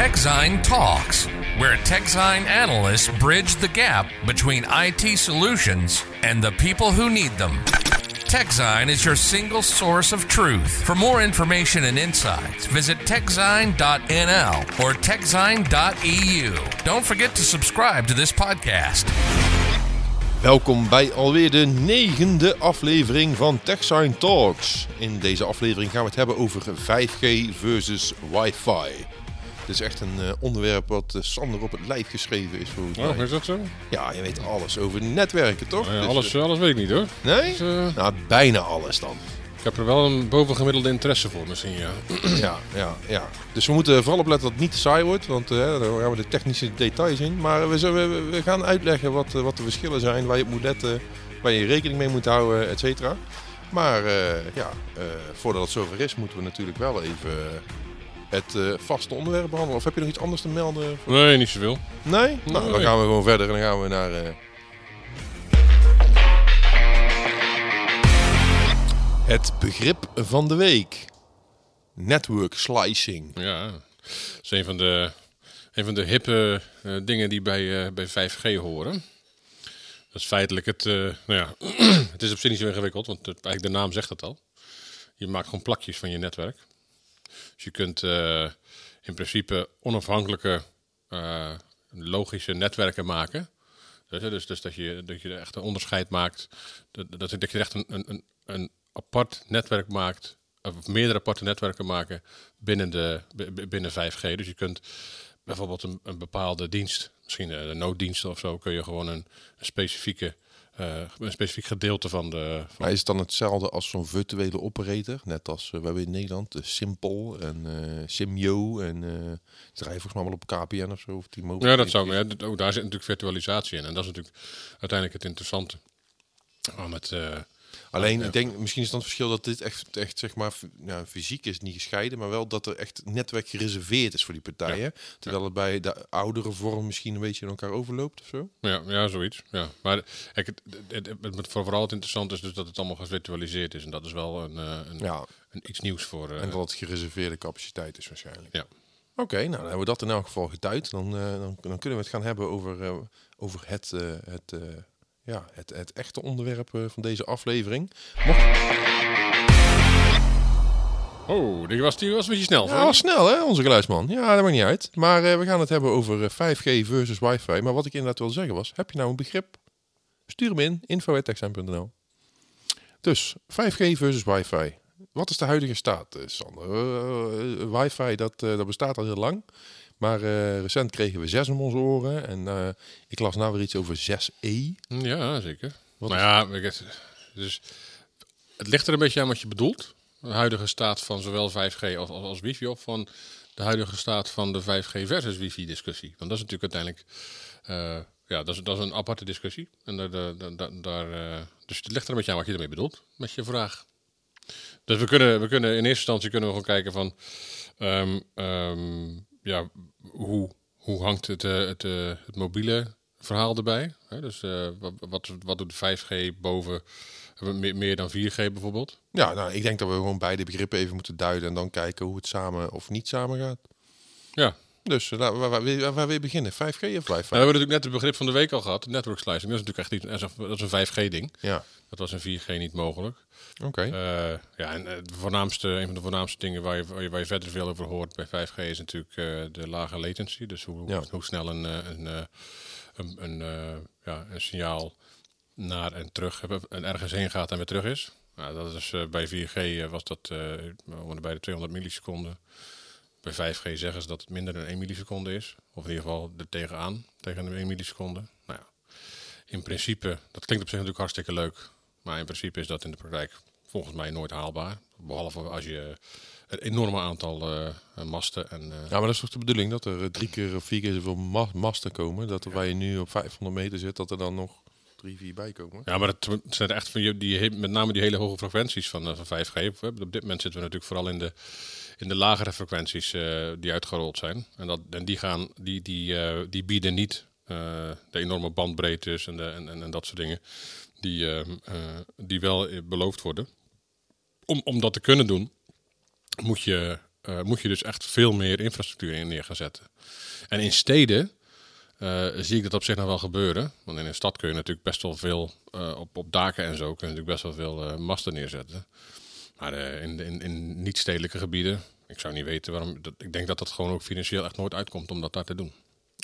Techzine Talks, where Techzine analysts bridge the gap between IT solutions and the people who need them. Techzine is your single source of truth. For more information and insights, visit techzine.nl or techzine.eu. Don't forget to subscribe to this podcast. Welkom bij alweer de 9e aflevering van Techzine Talks. In deze aflevering gaan we het hebben over 5G versus wifi. Het is echt een onderwerp wat Sander op het lijf geschreven is volgens mij. Oh, is dat zo? Ja, je weet alles over netwerken, toch? Nou ja, dus, alles weet ik niet, hoor. Nee? Dus, nou, bijna alles dan. Ik heb er wel een bovengemiddelde interesse voor misschien, ja. Ja. Dus we moeten vooral opletten dat het niet te saai wordt, want daar gaan we de technische details in. Maar we gaan uitleggen wat de verschillen zijn, waar je op moet letten, waar je rekening mee moet houden, et cetera. Maar voordat het zover is, moeten we natuurlijk wel even het vaste onderwerp behandelen. Of heb je nog iets anders te melden? Nee, niet zoveel. Nee? Nou, dan gaan we gewoon verder en dan gaan we naar het begrip van de week. Network slicing. Ja, dat is een van de hippe dingen die bij 5G horen. Dat is feitelijk het... het is op zich niet zo ingewikkeld, want eigenlijk de naam zegt het al. Je maakt gewoon plakjes van je netwerk. Dus je kunt in principe onafhankelijke logische netwerken maken. Dus dat je echt een onderscheid maakt. Dat je echt een apart netwerk maakt, of meerdere aparte netwerken maken binnen 5G. Dus je kunt bijvoorbeeld een bepaalde dienst, misschien de nooddiensten of zo, kun je gewoon een specifiek gedeelte van de... Maar is het dan hetzelfde als zo'n virtuele operator? Net als we hebben in Nederland de Simpel en Simio en die rijden volgens mij wel op KPN of zo. Of die mobile. Ja, dat zou... Ja, ook daar zit natuurlijk virtualisatie in. En dat is natuurlijk uiteindelijk het interessante aan het... Alleen, ik denk, misschien is dan het verschil dat dit echt zeg maar, fysiek is niet gescheiden, maar wel dat er echt netwerk gereserveerd is voor die partijen. Ja. Terwijl het bij de oudere vorm misschien een beetje in elkaar overloopt of zo. Ja, zoiets. Ja. Maar vooral het interessante is dus dat het allemaal gevirtualiseerd is. En dat is wel een iets nieuws voor... en dat het gereserveerde capaciteit is waarschijnlijk. Ja. Oké, nou dan hebben we dat in elk geval geduid. Dan kunnen we het gaan hebben over het... het echte onderwerp van deze aflevering. Oh, die was een beetje snel. Ja, was snel hè, onze geluidsman. Ja, dat maakt niet uit. Maar we gaan het hebben over 5G versus wifi. Maar wat ik inderdaad wilde zeggen was, heb je nou een begrip? Stuur hem in, info@techzine.nl. Dus, 5G versus wifi. Wat is de huidige staat, Sander? Wifi, dat bestaat al heel lang. Maar recent kregen we 6 om onze oren en ik las nou weer iets over 6E. Ja, zeker. Het ligt er een beetje aan wat je bedoelt. De huidige staat van zowel 5G als wifi of van de huidige staat van de 5G versus wifi discussie. Want dat is natuurlijk uiteindelijk dat is een aparte discussie. En dus het ligt er een beetje aan wat je ermee bedoelt met je vraag. Dus we kunnen in eerste instantie gewoon kijken van... hoe hangt het mobiele verhaal erbij? Hè? Dus wat doet 5G boven meer dan 4G bijvoorbeeld? Ja, nou, ik denk dat we gewoon beide begrippen even moeten duiden en dan kijken hoe het samen of niet samen gaat. Ja. Dus waar wil je beginnen? 5G of wifi? Nou, we hebben natuurlijk net het begrip van de week al gehad. Network slicing. Dat is natuurlijk echt een 5G ding. Ja. Dat was in 4G niet mogelijk. Oké. En een van de voornaamste dingen waar je verder veel over hoort bij 5G is natuurlijk de lage latency. Dus hoe snel een signaal naar en terug en ergens heen gaat en weer terug is. Nou, dat is bij 4G was dat bij de 200 milliseconden. Bij 5G zeggen ze dat het minder dan 1 milliseconde is. Of in ieder geval er tegenaan, tegen de 1 milliseconde. Nou ja, in principe, dat klinkt op zich natuurlijk hartstikke leuk. Maar in principe is dat in de praktijk volgens mij nooit haalbaar. Behalve als je een enorme aantal masten... Ja, maar dat is toch de bedoeling dat er 3 keer of 4 keer zoveel masten komen? Dat er waar je nu op 500 meter zit, dat er dan nog 3-4 bij komen? Ja, maar het zijn echt van met name die hele hoge frequenties van 5G. Op dit moment zitten we natuurlijk vooral in de lagere frequenties die uitgerold zijn. En die bieden niet de enorme bandbreedtes en dat soort dingen die wel beloofd worden. Om dat te kunnen doen, moet je moet je dus echt veel meer infrastructuur in neer gaan zetten. En in steden zie ik dat op zich nog wel gebeuren. Want in een stad kun je natuurlijk best wel veel op daken en zo kun je natuurlijk best wel veel masten neerzetten. Maar in niet-stedelijke gebieden, ik zou niet weten waarom. Ik denk dat dat gewoon ook financieel echt nooit uitkomt om dat daar te doen.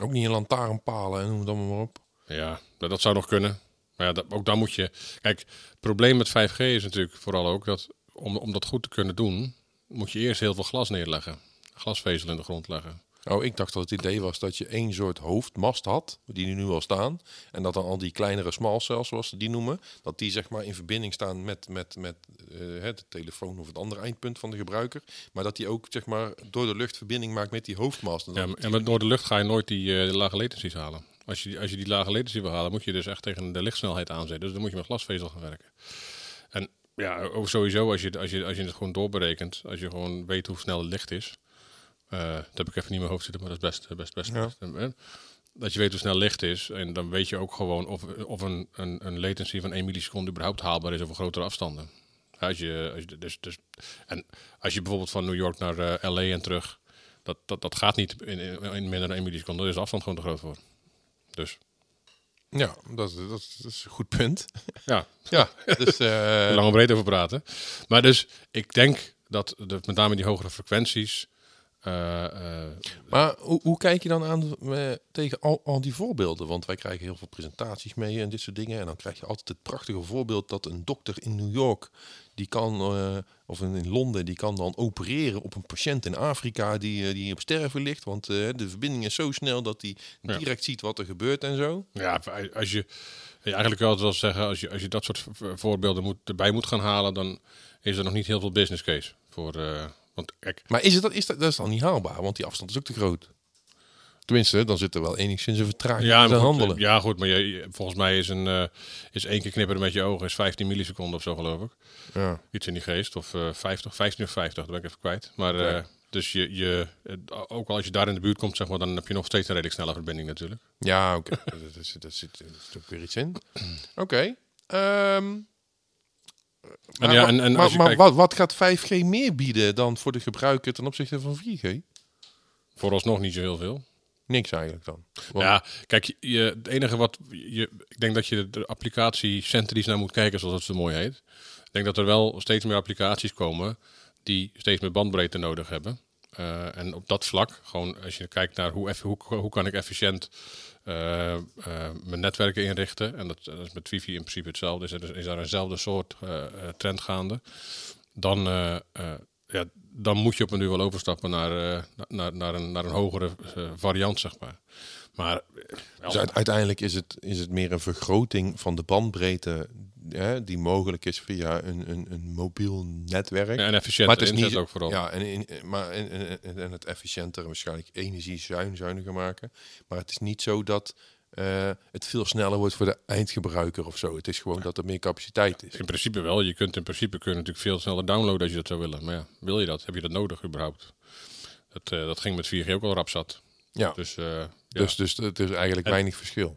Ook niet in lantaarnpalen en noem het allemaal maar op. Ja, dat zou nog kunnen. Maar ja, ook daar moet je... Kijk, het probleem met 5G is natuurlijk vooral ook dat om dat goed te kunnen doen, moet je eerst heel veel glas neerleggen. Glasvezel in de grond leggen. Oh, ik dacht dat het idee was dat je één soort hoofdmast had, die nu al staan. En dat dan al die kleinere small cells, zoals ze die noemen, dat die zeg maar in verbinding staan met de telefoon of het andere eindpunt van de gebruiker. Maar dat die ook zeg maar door de lucht verbinding maakt met die hoofdmast. En door de lucht ga je nooit die lage latencies halen. Als je die lage latency wil halen, moet je dus echt tegen de lichtsnelheid aanzetten. Dus dan moet je met glasvezel gaan werken. En ja, ook sowieso als je het gewoon doorberekent, als je gewoon weet hoe snel het licht is. Dat heb ik even niet in mijn hoofd zitten, maar dat is best. Ja. Dat je weet hoe snel licht is. En dan weet je ook gewoon of een latency van 1 milliseconde überhaupt haalbaar is over grotere afstanden. Als je bijvoorbeeld van New York naar LA en terug, dat gaat niet in minder dan 1 milliseconde. Daar is de afstand gewoon te groot voor. Dus. Ja, dat is een goed punt. Ja dus, lang en breed over praten. Maar dus, ik denk dat met name die hogere frequenties. Maar hoe kijk je dan aan tegen al die voorbeelden? Want wij krijgen heel veel presentaties mee en dit soort dingen. En dan krijg je altijd het prachtige voorbeeld dat een dokter in New York, die kan, of in Londen, die kan dan opereren op een patiënt in Afrika die op sterven ligt. Want de verbinding is zo snel dat hij direct ziet wat er gebeurt en zo. Ja, als je eigenlijk wel zou zeggen, als je dat soort voorbeelden erbij moet gaan halen, dan is er nog niet heel veel business case voor. Want, kijk. Maar dat is dan niet haalbaar, want die afstand is ook te groot. Tenminste, dan zit er wel enigszins een vertraging in te handelen. Ja, goed, maar volgens mij is is één keer knipperen met je ogen is 15 milliseconden of zo, geloof ik. Ja. Iets in die geest, of 15 of 50, dat ben ik even kwijt. Maar dus ook als je daar in de buurt komt, zeg maar, dan heb je nog steeds een redelijk snelle verbinding natuurlijk. Ja, oké. Daar zit ook weer iets in. Oké. Maar wat gaat 5G meer bieden dan voor de gebruiker ten opzichte van 4G? Vooralsnog niet zo heel veel. Niks eigenlijk dan. Want ja, kijk, het enige wat ik denk dat je de applicatie centrisch naar moet kijken, zoals het zo mooi heet. Ik denk dat er wel steeds meer applicaties komen die steeds meer bandbreedte nodig hebben. En op dat vlak, gewoon als je kijkt naar hoe kan ik efficiënt mijn netwerken inrichten. En dat is met wifi in principe hetzelfde. Is daar eenzelfde soort trend gaande. Dan moet je op een duur wel overstappen naar een hogere variant, zeg maar. Maar dus uiteindelijk is het meer een vergroting van de bandbreedte die mogelijk is via een mobiel netwerk. Ja, en efficiënter, maar het is niet ook vooral. Ja, en het efficiënter en waarschijnlijk energiezuiniger maken. Maar het is niet zo dat het veel sneller wordt voor de eindgebruiker of zo. Het is gewoon dat er meer capaciteit is. In principe wel. Je kunt natuurlijk veel sneller downloaden als je dat zou willen. Maar ja, wil je dat? Heb je dat nodig überhaupt? Dat ging met 4G ook al rap zat. Ja. Dus het is eigenlijk weinig verschil.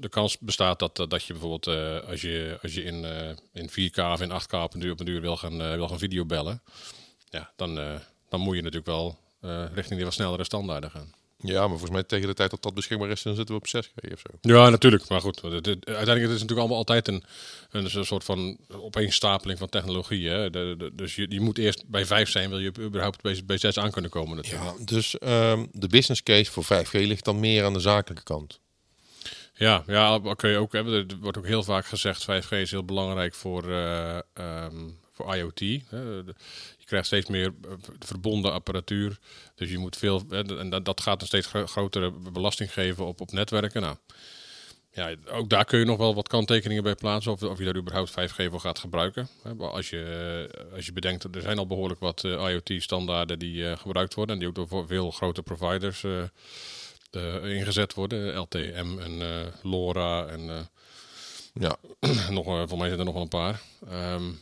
De kans bestaat dat je bijvoorbeeld als je in 4K of in 8K op een duur wil gaan videobellen, ja, dan moet je natuurlijk wel richting die wat snellere standaarden gaan. Ja, maar volgens mij tegen de tijd dat dat beschikbaar is, dan zitten we op 6G of zo. Ja, natuurlijk. Maar goed, uiteindelijk is het natuurlijk allemaal altijd een soort van opeenstapeling van technologie. Hè? Dus je moet eerst bij 5 zijn, wil je überhaupt bij 6 aan kunnen komen natuurlijk. Ja, dus de business case voor 5G ligt dan meer aan de zakelijke kant. Ja, kun je ook hebben. Er wordt ook heel vaak gezegd, 5G is heel belangrijk voor IoT. Je krijgt steeds meer verbonden apparatuur. Dus je moet veel. En dat gaat een steeds grotere belasting geven op netwerken. Nou, ja, ook daar kun je nog wel wat kanttekeningen bij plaatsen. Of je daar überhaupt 5G voor gaat gebruiken. Als je bedenkt, er zijn al behoorlijk wat IoT-standaarden die gebruikt worden. En die ook door veel grote providers ingezet worden. LTM en LoRa en. Voor mij zijn er nog wel een paar.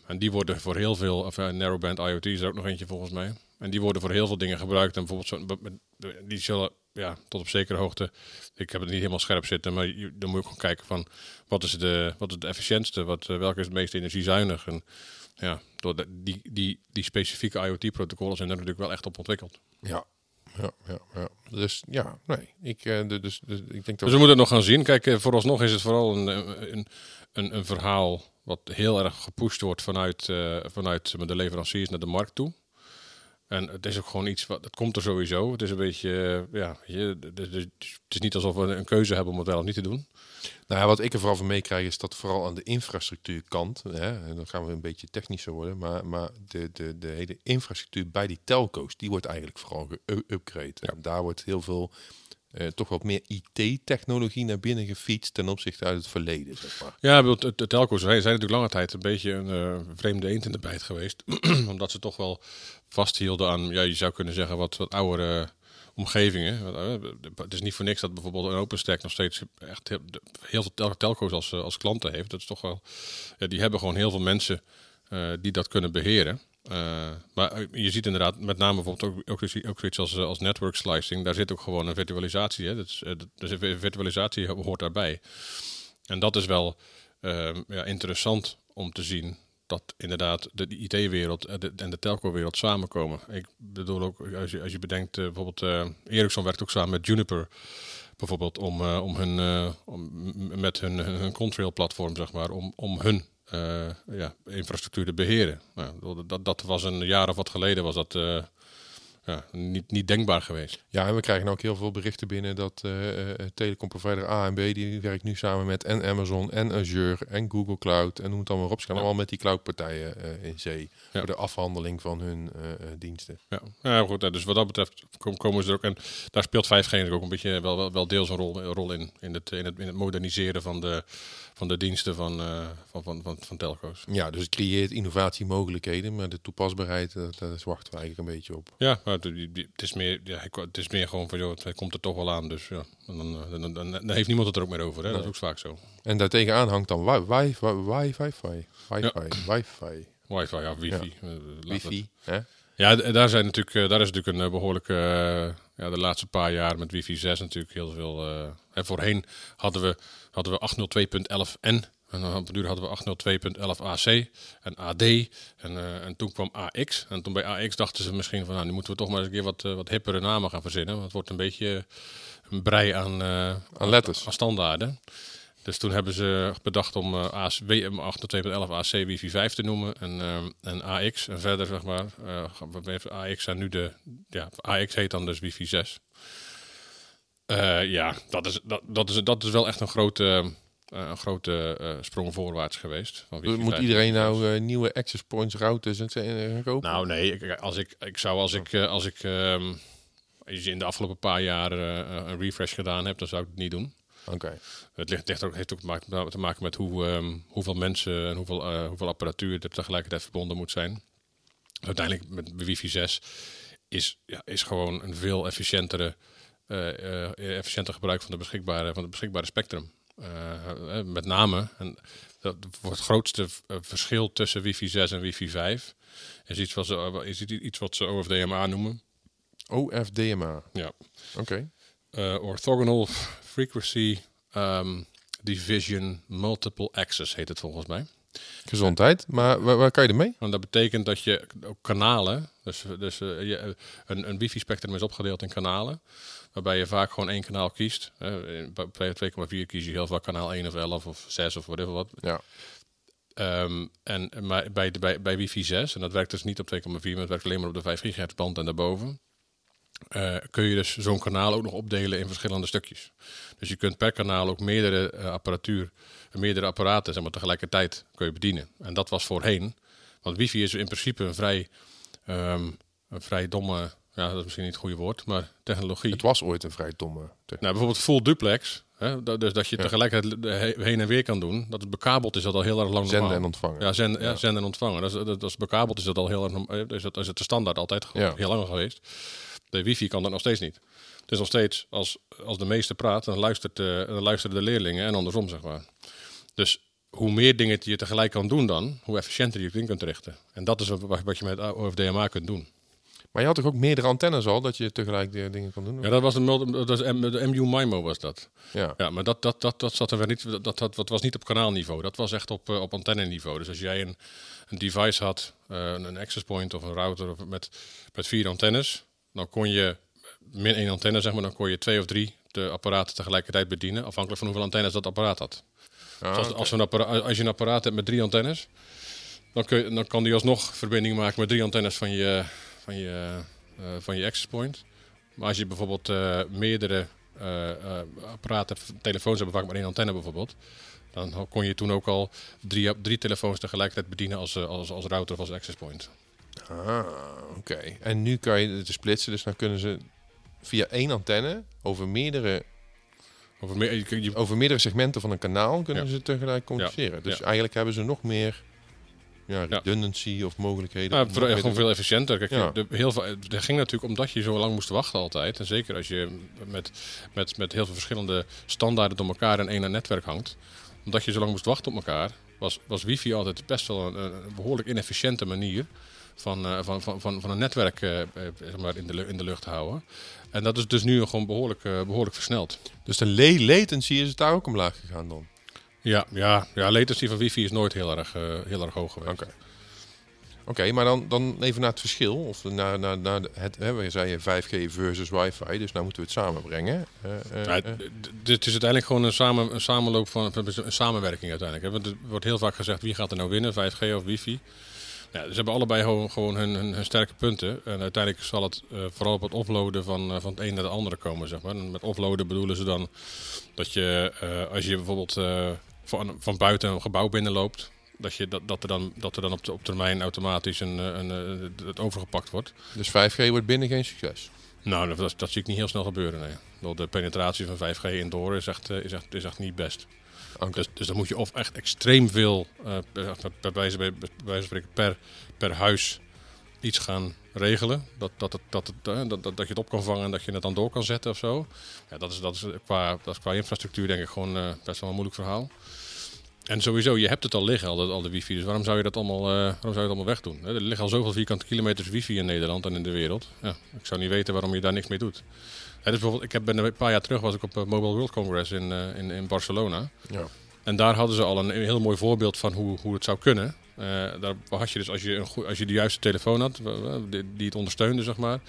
En die worden voor heel veel, narrowband IoT is er ook nog eentje volgens mij. En die worden voor heel veel dingen gebruikt. En bijvoorbeeld, die zullen tot op zekere hoogte, ik heb het niet helemaal scherp zitten, maar dan moet je gewoon kijken van wat is de efficiëntste, welke is het meest energiezuinig. En ja, door die specifieke IoT-protocollen zijn er natuurlijk wel echt op ontwikkeld. Ja. Dus ja, nee. Ik denk dat we moeten het nog gaan zien. Kijk, vooralsnog is het vooral een verhaal wat heel erg gepusht wordt vanuit de leveranciers naar de markt toe. En het is ook gewoon iets wat, het komt er sowieso. Het is een beetje, het is niet alsof we een keuze hebben om het wel of niet te doen. Nou ja, wat ik er vooral van meekrijg is dat vooral aan de infrastructuurkant, hè, en dan gaan we een beetje technischer worden, maar de hele infrastructuur bij die telco's, die wordt eigenlijk vooral geupgrade. Ja. Daar wordt heel veel, toch wat meer IT-technologie naar binnen gefietst ten opzichte uit het verleden, zeg maar. Ja, de telco's zijn natuurlijk lange tijd een beetje een vreemde eend in de bijt geweest, omdat ze toch wel vasthielden aan, ja, je zou kunnen zeggen wat oudere omgevingen. Het is niet voor niks dat bijvoorbeeld een OpenStack nog steeds echt heel veel telco's als klanten heeft. Dat is toch wel, ja, die hebben gewoon heel veel mensen die dat kunnen beheren. Maar je ziet inderdaad, met name bijvoorbeeld ook zoiets als network slicing. Daar zit ook gewoon een virtualisatie. Hè? Dus virtualisatie hoort daarbij. En dat is wel interessant om te zien. Dat inderdaad de IT-wereld en de telco-wereld samenkomen. Ik bedoel ook, als je bedenkt, bijvoorbeeld Ericsson werkt ook samen met Juniper, bijvoorbeeld om met hun Contrail-platform, zeg maar, om hun infrastructuur te beheren. Nou, dat was een jaar of wat geleden, was dat niet denkbaar geweest. Ja, en we krijgen ook heel veel berichten binnen dat telecomprovider A en B, die werkt nu samen met en Amazon en Azure en Google Cloud en hoe het allemaal op. Ze gaan allemaal met die cloudpartijen in zee voor de afhandeling van hun diensten. Ja, goed. Dus wat dat betreft komen ze er ook. En daar speelt 5G ook een beetje wel deels een rol in het moderniseren van de diensten van telco's. Ja, dus het creëert innovatiemogelijkheden, maar de toepasbaarheid, daar wachten we eigenlijk een beetje op. Ja, maar het is meer gewoon van, joh, het komt er toch wel aan, dus ja, dan heeft niemand het er ook meer over, hè? Nee. Dat is ook vaak zo. En daartegenaan hangt dan wifi. Wifi, hè? Ja, daar is natuurlijk een behoorlijke, de laatste paar jaar met wifi 6 natuurlijk heel veel. Voorheen hadden we 802.11n. En dan hadden we 802.11 AC en AD en toen kwam AX. En toen bij AX dachten ze misschien van, nu moeten we toch maar eens een keer wat hippere namen gaan verzinnen. Want het wordt een beetje een brei aan letters, aan standaarden. Dus toen hebben ze bedacht om 802.11 AC wifi 5 te noemen en AX. En verder, zeg maar, AX en nu AX heet dan dus wifi 6. Dat is wel echt een grote sprong voorwaarts geweest. Dus moet iedereen nou nieuwe access points routers en kopen? Nou nee, als je in de afgelopen paar jaar een refresh gedaan hebt, dan zou ik het niet doen. Okay. Het heeft ook te maken met hoeveel mensen en hoeveel apparatuur er tegelijkertijd verbonden moet zijn. Uiteindelijk met wifi 6 is gewoon een veel efficiënter gebruik van het beschikbare spectrum. Met name, en dat wordt het grootste verschil tussen wifi 6 en wifi 5 is iets wat ze OFDMA noemen. OFDMA? Ja. Oké. Orthogonal Frequency Division Multiple Access heet het volgens mij. Gezondheid, maar waar kan je ermee? Want dat betekent dat je ook kanalen, een wifi spectrum is opgedeeld in kanalen, waarbij je vaak gewoon één kanaal kiest. Bij 2,4 kies je heel vaak kanaal 1 of 11 of 6 of whatever wat. Ja. Maar bij wifi 6, en dat werkt dus niet op 2,4, maar het werkt alleen maar op de 5 gigahertz band en daarboven, kun je dus zo'n kanaal ook nog opdelen in verschillende stukjes. Dus je kunt per kanaal ook meerdere apparaten, zeg maar, tegelijkertijd kun je bedienen. En dat was voorheen. Want wifi is in principe een vrij domme, ja, dat is misschien niet het goede woord, maar technologie. Het was ooit een vrij domme technologie. Nou, bijvoorbeeld full duplex, hè, dus dat je tegelijkertijd heen en weer kan doen. Dat het bekabeld is dat al heel erg lang. Zenden en ontvangen. Ja, zenden en ontvangen. Dat is bekabeld is dat al heel erg. Is het de standaard altijd heel lang geweest. De wifi kan dat nog steeds niet. Het is nog steeds, als de meester praat, dan luisteren de leerlingen en andersom, zeg maar. Dus hoe meer dingen je tegelijk kan doen dan, hoe efficiënter je het in kunt richten. En dat is wat je met OFDMA kunt doen. Maar je had toch ook meerdere antennes al, dat je tegelijk de dingen kon doen? Ja, dat was de MU-MIMO was dat. Ja, ja, maar dat zat er weer niet. Dat was niet op kanaalniveau. Dat was echt op antenneniveau. Dus als jij een device had, een access point of een router of met 4 antennes, dan kon je min 1 antenne, zeg maar, dan kon je 2 of 3 de apparaten tegelijkertijd bedienen, afhankelijk van hoeveel antennes dat apparaat had. Ah, dus als je een apparaat hebt met 3 antennes, dan kan die alsnog verbinding maken met 3 antennes van je access point. Maar als je bijvoorbeeld meerdere apparaten, telefoons hebben vaak maar 1 antenne bijvoorbeeld, dan kon je toen ook al 3 telefoons tegelijkertijd bedienen als router of als access point. Ah, oké. En nu kan je het splitsen, dus dan kunnen ze via 1 antenne over meerdere segmenten van een kanaal kunnen ze tegelijk communiceren. Ja. Dus eigenlijk hebben ze nog meer redundancy of mogelijkheden. Ja, gewoon veel efficiënter. Kijk, dat ging natuurlijk omdat je zo lang moest wachten altijd. En zeker als je met heel veel verschillende standaarden door elkaar in één netwerk hangt. Omdat je zo lang moest wachten op elkaar, was wifi altijd best wel een behoorlijk inefficiënte manier van een netwerk zeg maar in de lucht houden. En dat is dus nu gewoon behoorlijk versneld. Dus de latency is het daar ook omlaag gegaan dan? Ja, latency van wifi is nooit heel erg hoog geweest. Oké, maar dan even naar het verschil. Of naar het, we zeiden 5G versus wifi, dus nou moeten we het samenbrengen. Dit is uiteindelijk gewoon een samenloop van een samenwerking uiteindelijk. Want er wordt heel vaak gezegd, wie gaat er nou winnen, 5G of wifi? Ja, ze hebben allebei gewoon hun sterke punten. En uiteindelijk zal het vooral op het offloaden van het een naar de andere komen, zeg maar. En met offloaden bedoelen ze dan dat je, als je bijvoorbeeld van buiten een gebouw binnenloopt, dat er dan op termijn automatisch het overgepakt wordt. Dus 5G wordt binnen geen succes? Nou, dat zie ik niet heel snel gebeuren, nee. De penetratie van 5G indoor is echt niet best. Okay. Dus dan moet je of echt extreem veel, per huis iets gaan regelen. Dat je het op kan vangen en dat je het dan door kan zetten of zo. Ja, dat is qua infrastructuur denk ik gewoon best wel een moeilijk verhaal. En sowieso, je hebt het al liggen, al de wifi. Dus waarom zou je dat allemaal wegdoen? Er liggen al zoveel vierkante kilometers wifi in Nederland en in de wereld. Ja, ik zou niet weten waarom je daar niks mee doet. Ja, dus bijvoorbeeld, een paar jaar terug was ik op Mobile World Congress in Barcelona. Ja. En daar hadden ze al een heel mooi voorbeeld van hoe het zou kunnen. Daar had je dus, als je de juiste telefoon had, die het ondersteunde, zeg maar,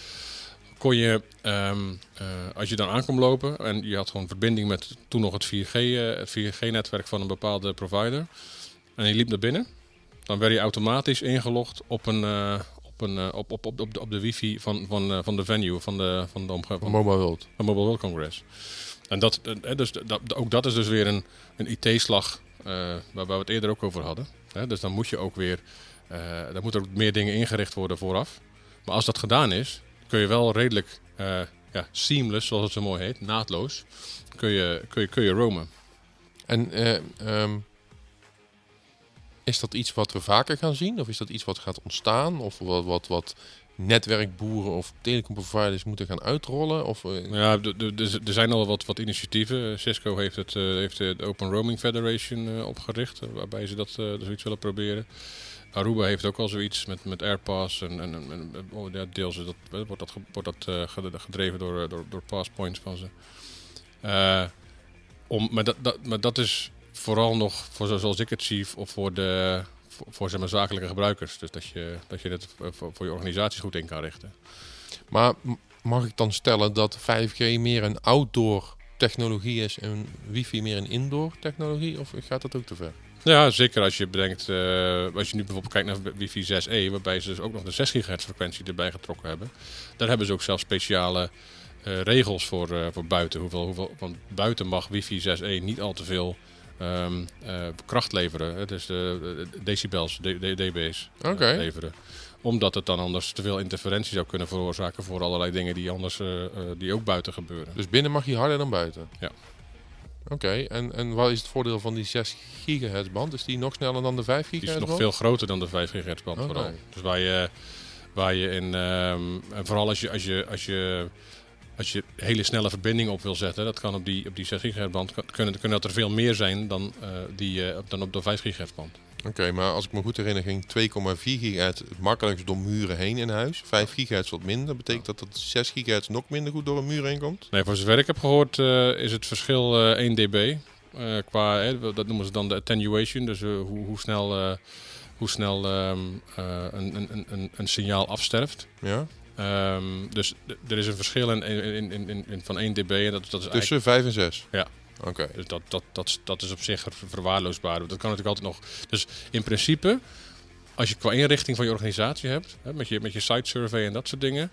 kon je, als je dan aankwam lopen en je had gewoon verbinding met toen nog het 4G-netwerk van een bepaalde provider. En je liep naar binnen, dan werd je automatisch ingelogd op de wifi van de venue, van de omgeving. Van Mobile World Congress. En ook dat is dus weer een IT-slag waar we het eerder ook over hadden. Dus dan moet je ook weer, daar moeten ook meer dingen ingericht worden vooraf. Maar als dat gedaan is, kun je wel redelijk seamless, zoals het zo mooi heet, naadloos, kun je roamen. En is dat iets wat we vaker gaan zien? Of is dat iets wat gaat ontstaan? Of wat netwerkboeren of telecomproviders moeten gaan uitrollen? Of, Ja, er zijn al wat initiatieven. Cisco heeft de Open Roaming Federation opgericht, waarbij ze dat zoiets willen proberen. Aruba heeft ook al zoiets met AirPass en deels wordt dat gedreven door passpoints van ze. Maar dat is vooral nog, voor zoals ik het zie, of voor zeg maar, zakelijke gebruikers. Dus dat je het voor je organisaties goed in kan richten. Maar mag ik dan stellen dat 5G meer een outdoor technologie is en wifi meer een indoor technologie? Of gaat dat ook te ver? Ja, zeker als je bedenkt, als je nu bijvoorbeeld kijkt naar wifi 6E, waarbij ze dus ook nog de 6 gigahertz frequentie erbij getrokken hebben. Daar hebben ze ook zelfs speciale regels voor buiten. Want buiten mag wifi 6E niet al te veel kracht leveren. Het is de decibels, dB's leveren. Omdat het dan anders te veel interferentie zou kunnen veroorzaken voor allerlei dingen die anders die ook buiten gebeuren. Dus binnen mag je harder dan buiten? Ja. Oké, en wat is het voordeel van die 6 gigahertz band? Is die nog sneller dan de 5 gigahertz band? Die is nog veel groter dan de 5 gigahertz band vooral. Dus waar je in... en vooral als je hele snelle verbindingen op wil zetten, dat kan op die 6 gigahertz band, kunnen dat er veel meer zijn dan op de 5 gigahertz band. Oké, maar als ik me goed herinner ging 2,4 gigahertz makkelijk door muren heen in huis. 5 gigahertz wat minder. Betekent dat dat 6 gigahertz nog minder goed door een muur heen komt? Nee, voor zover ik heb gehoord is het verschil 1 dB. Qua, dat noemen ze dan de attenuation. Dus hoe snel een signaal afsterft. Ja. Dus er is een verschil in van 1 dB. En dat is tussen 5 en 6? Ja. Okay. Dus dat is op zich verwaarloosbaar. Dat kan natuurlijk altijd nog. Dus in principe, als je qua inrichting van je organisatie hebt, hè, met je site survey en dat soort dingen,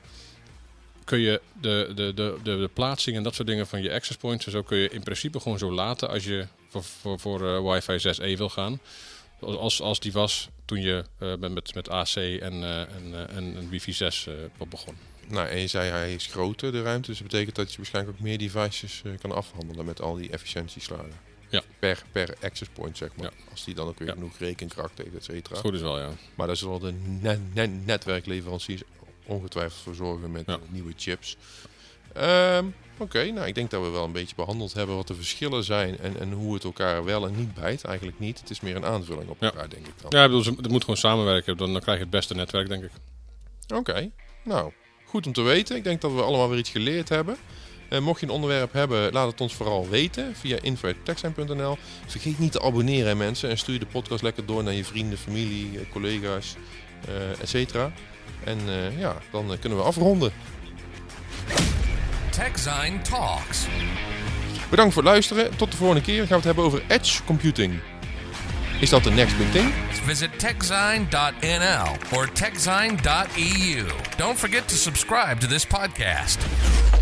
kun je de plaatsing en dat soort dingen van je access points en zo kun je in principe gewoon zo laten als je voor wifi 6E wil gaan. Als die was toen je met AC en wifi 6 begon. Nou, en je zei hij is groter, de ruimte, dus dat betekent dat je waarschijnlijk ook meer devices kan afhandelen met al die efficiëntieslagen. Ja. Per access point, zeg maar. Ja. Als die dan ook weer genoeg rekenkracht heeft, et cetera. Goed is wel, ja. Maar daar zullen de netwerkleveranciers ongetwijfeld voor zorgen met nieuwe chips. Oké, nou ik denk dat we wel een beetje behandeld hebben wat de verschillen zijn en hoe het elkaar wel en niet bijt. Eigenlijk niet, het is meer een aanvulling op elkaar, denk ik dan. Ja, dus het moet gewoon samenwerken, dan krijg je het beste netwerk, denk ik. Oké, nou... Goed om te weten. Ik denk dat we allemaal weer iets geleerd hebben. Mocht je een onderwerp hebben, laat het ons vooral weten via info@techzijn.nl. Vergeet niet te abonneren, mensen. En stuur de podcast lekker door naar je vrienden, familie, collega's, et cetera. En dan kunnen we afronden. Techzijn Talks. Bedankt voor het luisteren. Tot de volgende keer. Dan gaan we het hebben over edge computing. Is dat de next big thing? Visit techzine.nl or techzine.eu. Don't forget to subscribe to this podcast.